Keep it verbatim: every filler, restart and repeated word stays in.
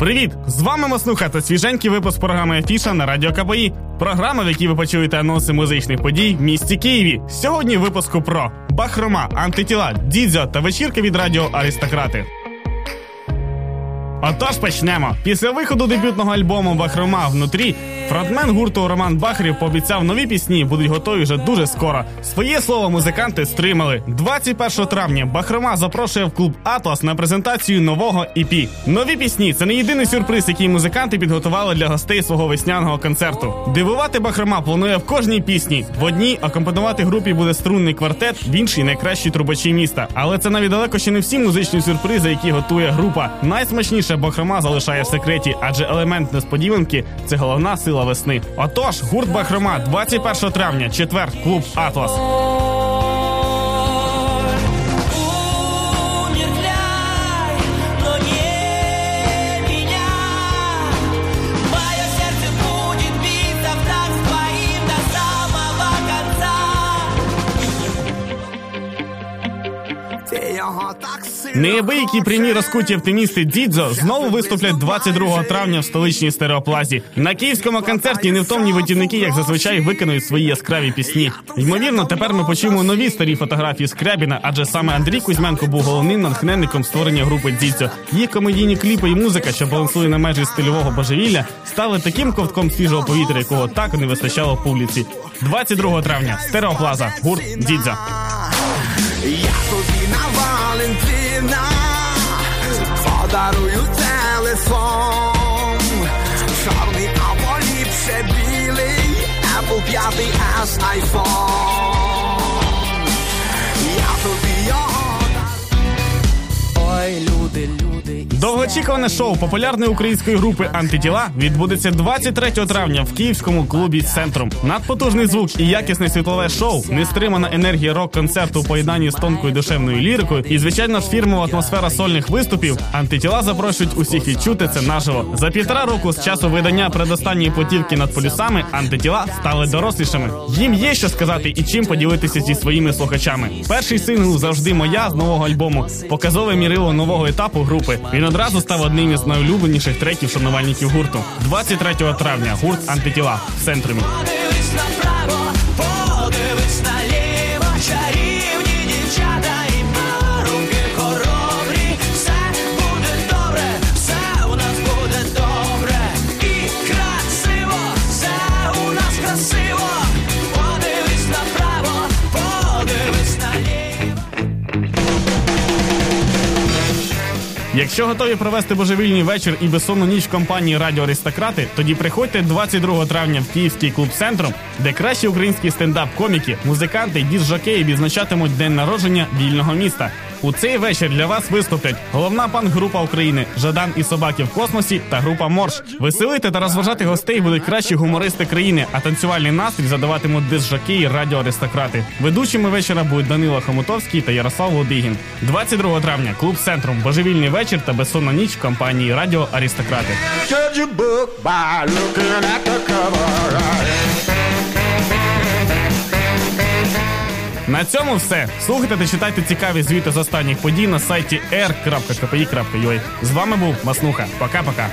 Привіт! З вами Маснуха та свіженький випуск програми «Афіша» на Радіо КПІ. Програма, в якій ви почуєте анонси музичних подій в місті Києві. Сьогодні в випуску про Бахрома, Антитіла, Дідзо та вечірки від Радіоаристократи. Отож почнемо. Після виходу дебютного альбому «Бахрома внутрі» фронтмен гурту Роман Бахарєв пообіцяв, нові пісні будуть готові вже дуже скоро. Своє слово музиканти стримали. двадцять першого травня «Бахрома» запрошує в клуб «Атлас» на презентацію нового і пі. Нові пісні – це не єдиний сюрприз, який музиканти підготували для гостей свого весняного концерту. Дивувати «Бахрома» планує в кожній пісні. В одній акомпанувати групі буде струнний квартет, в іншій – найкращі трубачі міста. Але це навіть далеко ще не всі музичні сюрпризи, які готує група. Найсмачніше «Бахрома» залишає в секреті, адже елемент несподіванки – це головна сила весни. Отож, гурт «Бахрома», двадцять першого травня, четвер, клуб «Атлас». Неабиякі прямі розкуті оптимісти Дідзо знову виступлять двадцять другого травня в столичній стереоплазі. На київському концерті невтомні витівники, як зазвичай, викинуть свої яскраві пісні. Ймовірно, тепер ми почуємо нові старі фотографії Скрябіна, адже саме Андрій Кузьменко був головним натхненником створення групи Дідзо. Їх комедійні кліпи і музика, що балансує на межі стильового божевілля, стали таким ковтком свіжого повітря, якого так не вистачало публіці. двадцять другого травня, стереоплаза, гурт Дідзо. Подарую телефон, чорний або ліпше білий, Apple п'ятий аж iPhone. Я тобі його. Ой, люди, люди. Довгоочікуване шоу популярної української групи «Антитіла» відбудеться двадцять третього травня в київському клубі «Центр». Надпотужний звук і якісне світлове шоу, нестримана енергія рок-концерту у поєднанні з тонкою душевною лірикою і, звичайно ж, фірмова атмосфера сольних виступів «Антитіла» запрошують усіх відчути це наживо. За півтора року з часу видання предостанньої платівки «Над полюсами» «Антитіла» стали дорослішими. Їм є що сказати і чим поділитися зі своїми слухачами. Перший сингл «Завжди моя» з нового альбому показове мірило нового етапу групи. Він одразу став одним із найулюбленіших треків шанувальників гурту. двадцять третього травня гурт «Антитіла» в центрі. Якщо готові провести божевільний вечір і безсонну ніч в компанії «Радіоаристократи», тоді приходьте двадцять другого травня в київський клуб «Центр», де кращі українські стендап-коміки, музиканти і діджокеї відзначатимуть день народження вільного міста. У цей вечір для вас виступлять головна панк-група України «Жадан і собаки в космосі» та група «Морш». Веселити та розважати гостей будуть кращі гумористи країни, а танцювальний настрій задаватимуть диск-жокеї «Радіоаристократи». Ведучими вечора будуть Данила Хомутовський та Ярослав Лодигін. двадцять другого травня клуб «Центром», божевільний вечір та безсонна ніч в компанії «Радіоаристократи». На цьому все. Слухайте та читайте цікаві звіти з останніх подій на сайті ер крапка ка пі і крапка ю а. З вами був Маснуха. Пока-пока.